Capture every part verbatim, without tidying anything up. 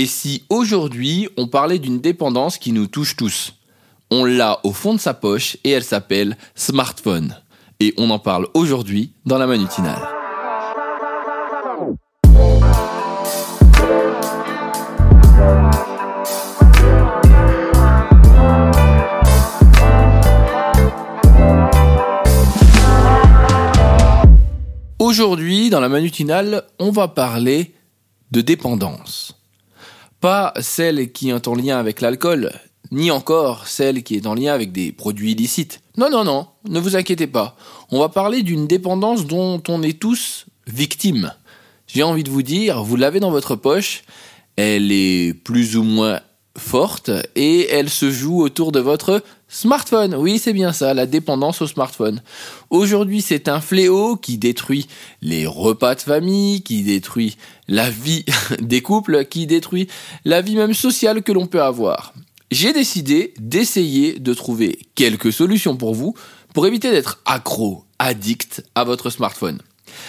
Et si aujourd'hui, on parlait d'une dépendance qui nous touche tous? On l'a au fond de sa poche et elle s'appelle smartphone. Et on en parle aujourd'hui dans la Manutinale. Aujourd'hui, dans la Manutinale, on va parler de dépendance. Pas celle qui est en lien avec l'alcool, ni encore celle qui est en lien avec des produits illicites. Non, non, non, ne vous inquiétez pas. On va parler d'une dépendance dont on est tous victimes. J'ai envie de vous dire, vous l'avez dans votre poche, elle est plus ou moins forte et elle se joue autour de votre smartphone. Oui, c'est bien ça, la dépendance au smartphone. Aujourd'hui, c'est un fléau qui détruit les repas de famille, qui détruit la vie des couples, qui détruit la vie même sociale que l'on peut avoir. J'ai décidé d'essayer de trouver quelques solutions pour vous pour éviter d'être accro, addict à votre smartphone.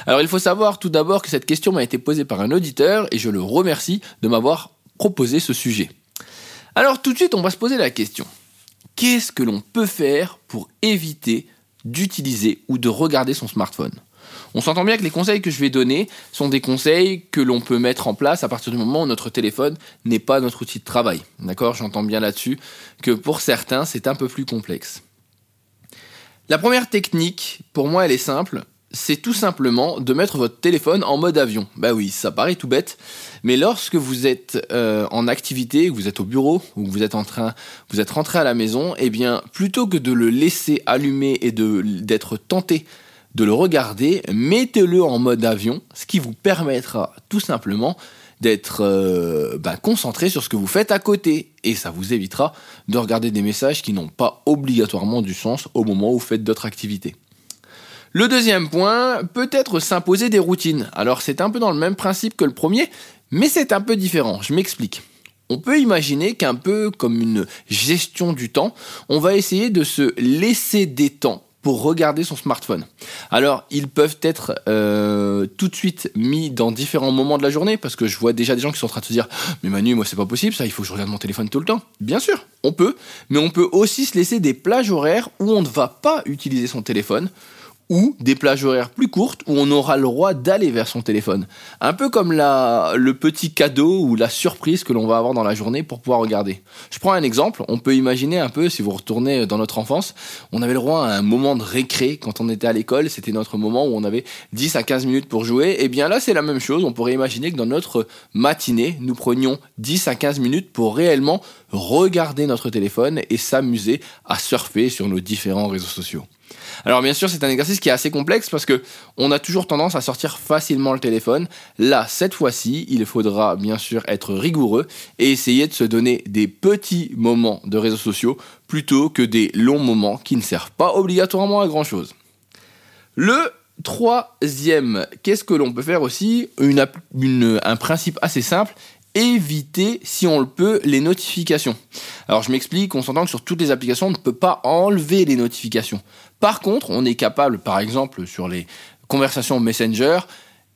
Alors, il faut savoir tout d'abord que cette question m'a été posée par un auditeur et je le remercie de m'avoir proposé ce sujet. Alors tout de suite, on va se poser la question. Qu'est-ce que l'on peut faire pour éviter d'utiliser ou de regarder son smartphone ? On s'entend bien que les conseils que je vais donner sont des conseils que l'on peut mettre en place à partir du moment où notre téléphone n'est pas notre outil de travail. D'accord ? J'entends bien là-dessus que pour certains, c'est un peu plus complexe. La première technique, pour moi, elle est simple. C'est tout simplement de mettre votre téléphone en mode avion. Bah oui, ça paraît tout bête, mais lorsque vous êtes euh, en activité, que vous êtes au bureau, ou que vous êtes en train, vous êtes rentré à la maison, eh bien, plutôt que de le laisser allumer et de, d'être tenté de le regarder, mettez-le en mode avion, ce qui vous permettra tout simplement d'être euh, bah, concentré sur ce que vous faites à côté. Et ça vous évitera de regarder des messages qui n'ont pas obligatoirement du sens au moment où vous faites d'autres activités. Le deuxième point, peut-être s'imposer des routines. Alors c'est un peu dans le même principe que le premier, mais c'est un peu différent, je m'explique. On peut imaginer qu'un peu comme une gestion du temps, on va essayer de se laisser des temps pour regarder son smartphone. Alors ils peuvent être euh, tout de suite mis dans différents moments de la journée, parce que je vois déjà des gens qui sont en train de se dire « Mais Manu, moi c'est pas possible ça, il faut que je regarde mon téléphone tout le temps ». Bien sûr, on peut, mais on peut aussi se laisser des plages horaires où on ne va pas utiliser son téléphone, ou des plages horaires plus courtes où on aura le droit d'aller vers son téléphone. Un peu comme la, le petit cadeau ou la surprise que l'on va avoir dans la journée pour pouvoir regarder. Je prends un exemple, on peut imaginer un peu, si vous retournez dans notre enfance, on avait le droit à un moment de récré quand on était à l'école, c'était notre moment où on avait dix à quinze minutes pour jouer, et bien là c'est la même chose, on pourrait imaginer que dans notre matinée, nous prenions dix à quinze minutes pour réellement regarder notre téléphone et s'amuser à surfer sur nos différents réseaux sociaux. Alors bien sûr, c'est un exercice qui est assez complexe parce que on a toujours tendance à sortir facilement le téléphone. Là, cette fois-ci, il faudra bien sûr être rigoureux et essayer de se donner des petits moments de réseaux sociaux plutôt que des longs moments qui ne servent pas obligatoirement à grand-chose. Le troisième, qu'est-ce que l'on peut faire aussi ? Une, une, un principe assez simple. Éviter, si on le peut, les notifications. Alors je m'explique, on s'entend que sur toutes les applications, on ne peut pas enlever les notifications. Par contre, on est capable, par exemple, sur les conversations Messenger,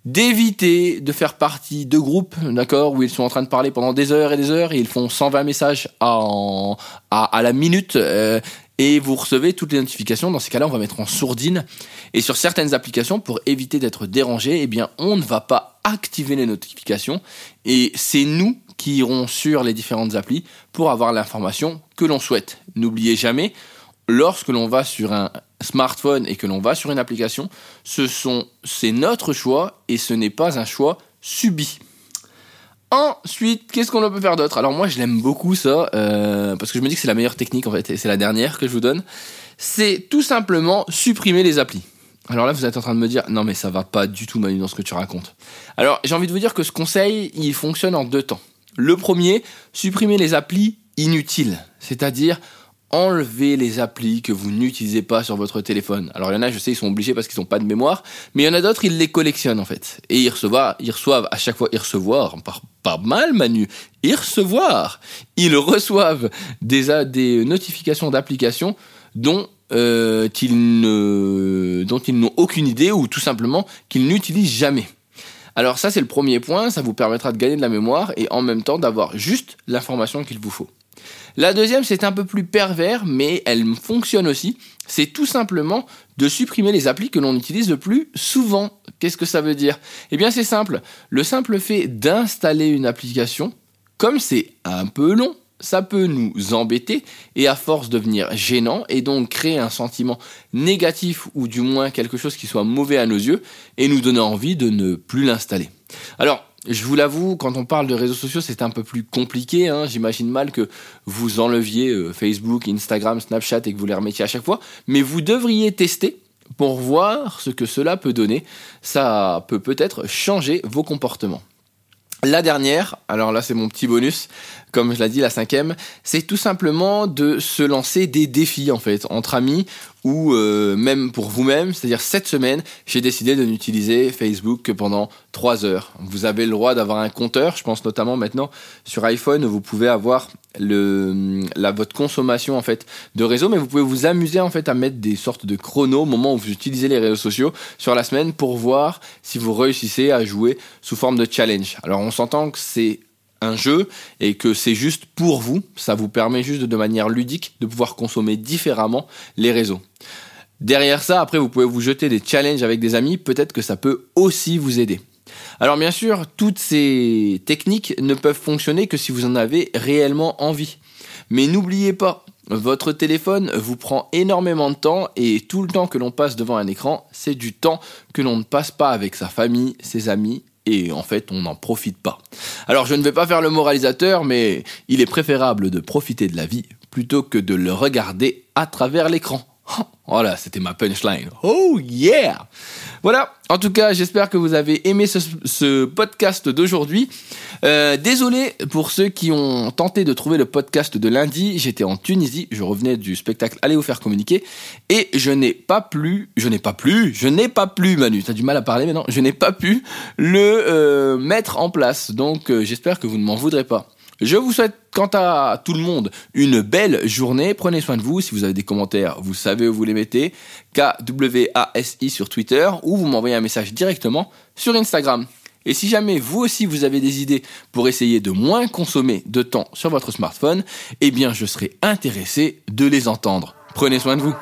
d'éviter de faire partie de groupes, d'accord, où ils sont en train de parler pendant des heures et des heures, et ils font cent vingt messages à, en, à, à la minute, euh, et vous recevez toutes les notifications. Dans ces cas-là, on va mettre en sourdine. Et sur certaines applications, pour éviter d'être dérangé, eh bien, on ne va pas activer les notifications. Et c'est nous qui irons sur les différentes applis pour avoir l'information que l'on souhaite. N'oubliez jamais, lorsque l'on va sur un smartphone et que l'on va sur une application, ce sont, c'est notre choix et ce n'est pas un choix subi. Ensuite, qu'est-ce qu'on peut faire d'autre ? Alors moi, je l'aime beaucoup ça, euh, parce que je me dis que c'est la meilleure technique en fait, et c'est la dernière que je vous donne. C'est tout simplement supprimer les applis. Alors là, vous êtes en train de me dire, non mais ça va pas du tout Manu dans ce que tu racontes. Alors j'ai envie de vous dire que ce conseil, il fonctionne en deux temps. Le premier, supprimer les applis inutiles, c'est-à-dire enlever les applis que vous n'utilisez pas sur votre téléphone. Alors il y en a, je sais, ils sont obligés parce qu'ils n'ont pas de mémoire, mais il y en a d'autres, ils les collectionnent en fait. Et ils reçoivent, ils reçoivent à chaque fois, ils recevoir, par, pas mal Manu, ils recevoir, ils reçoivent des, des notifications d'applications dont, euh, qu'ils ne, dont ils n'ont aucune idée ou tout simplement qu'ils n'utilisent jamais. Alors ça, c'est le premier point, ça vous permettra de gagner de la mémoire et en même temps d'avoir juste l'information qu'il vous faut. La deuxième, c'est un peu plus pervers, mais elle fonctionne aussi, c'est tout simplement de supprimer les applis que l'on utilise le plus souvent. Qu'est-ce que ça veut dire ? Eh bien c'est simple, le simple fait d'installer une application, comme c'est un peu long, ça peut nous embêter et à force devenir gênant et donc créer un sentiment négatif ou du moins quelque chose qui soit mauvais à nos yeux et nous donner envie de ne plus l'installer. Alors, je vous l'avoue, quand on parle de réseaux sociaux, c'est un peu plus compliqué, hein. J'imagine mal que vous enleviez euh, Facebook, Instagram, Snapchat et que vous les remettiez à chaque fois, mais vous devriez tester pour voir ce que cela peut donner. Ça peut peut-être changer vos comportements. La dernière, alors là c'est mon petit bonus, comme je l'ai dit, la cinquième, c'est tout simplement de se lancer des défis en fait, entre amis ou euh, même pour vous-même. C'est-à-dire cette semaine, j'ai décidé de n'utiliser Facebook que pendant trois heures. Vous avez le droit d'avoir un compteur, je pense notamment maintenant sur iPhone, vous pouvez avoir le, la, votre consommation en fait de réseau, mais vous pouvez vous amuser en fait à mettre des sortes de chronos au moment où vous utilisez les réseaux sociaux sur la semaine pour voir si vous réussissez à jouer sous forme de challenge. Alors on On s'entend que c'est un jeu et que c'est juste pour vous, ça vous permet juste de, de manière ludique de pouvoir consommer différemment les réseaux. Derrière ça, après vous pouvez vous jeter des challenges avec des amis, peut-être que ça peut aussi vous aider. Alors bien sûr, toutes ces techniques ne peuvent fonctionner que si vous en avez réellement envie. Mais n'oubliez pas, votre téléphone vous prend énormément de temps et tout le temps que l'on passe devant un écran, c'est du temps que l'on ne passe pas avec sa famille, ses amis, et en fait, on n'en profite pas. Alors, je ne vais pas faire le moralisateur, mais il est préférable de profiter de la vie plutôt que de le regarder à travers l'écran. Oh, voilà, c'était ma punchline. Oh yeah! Voilà, en tout cas, j'espère que vous avez aimé ce, ce podcast d'aujourd'hui. Euh, désolé pour ceux qui ont tenté de trouver le podcast de lundi. J'étais en Tunisie, je revenais du spectacle Allez vous faire communiquer et je n'ai pas pu, je n'ai pas pu, je n'ai pas pu, Manu, t'as du mal à parler maintenant, je n'ai pas pu le euh, mettre en place. Donc, euh, j'espère que vous ne m'en voudrez pas. Je vous souhaite, quant à tout le monde, une belle journée. Prenez soin de vous. Si vous avez des commentaires, vous savez où vous les mettez. K W A S I sur Twitter ou vous m'envoyez un message directement sur Instagram. Et si jamais vous aussi vous avez des idées pour essayer de moins consommer de temps sur votre smartphone, eh bien je serai intéressé de les entendre. Prenez soin de vous.